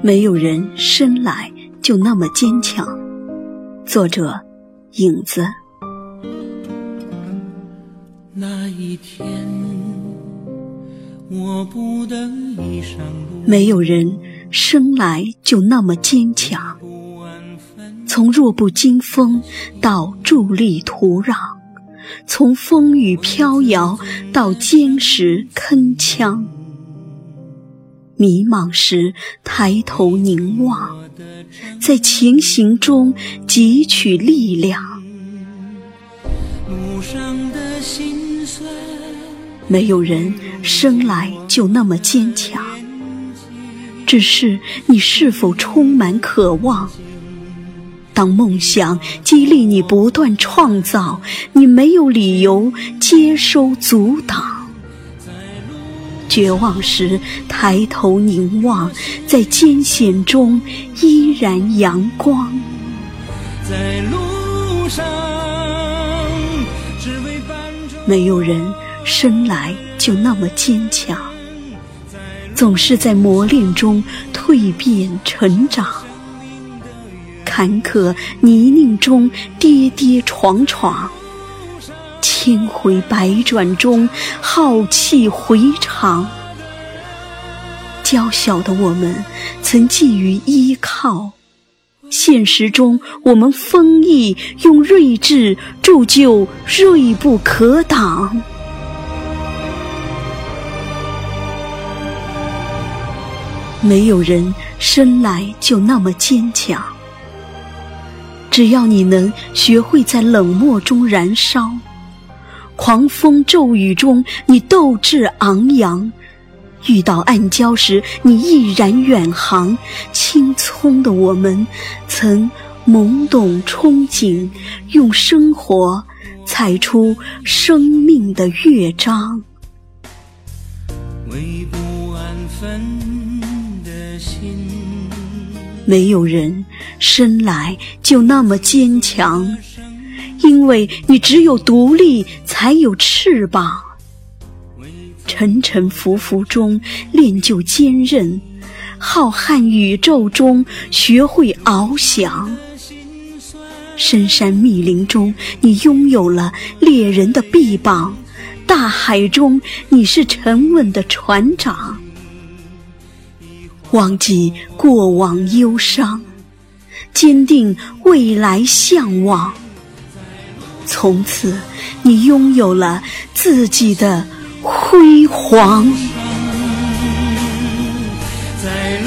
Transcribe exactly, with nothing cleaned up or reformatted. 没有人生来就那么坚强。作者：影子。那一天，我不等一上路。没有人生来就那么坚强。从弱不禁风到伫立土壤，从风雨飘摇到坚实铿锵。迷茫时抬头凝望，在前行中汲取力量。路上的心酸，没有人生来就那么坚强，只是你是否充满渴望。当梦想激励你不断创造，你没有理由接收阻挡。绝望时抬头凝望，在艰险中依然阳光。在路上，只为伴着。没有人生来就那么坚强，总是在磨练中蜕变成长。坎坷泥泞中跌跌撞撞，千回百转中浩气回肠。娇小的我们曾寄予依靠，现实中我们丰毅用睿智铸就锐不可挡。没有人生来就那么坚强，只要你能学会在冷漠中燃烧，狂风骤雨中你斗志昂扬，遇到暗礁时你毅然远航。青葱的我们曾懵懂憧憬，用生活踩出生命的乐章。为不安分的心，没有人生来就那么坚强，因为你只有独立才有翅膀。沉沉浮浮中练就坚韧，浩瀚宇宙中学会翱翔。深山密林中你拥有了猎人的臂膀，大海中你是沉稳的船长。忘记过往忧伤，坚定未来向往。从此你拥有了自己的辉煌。在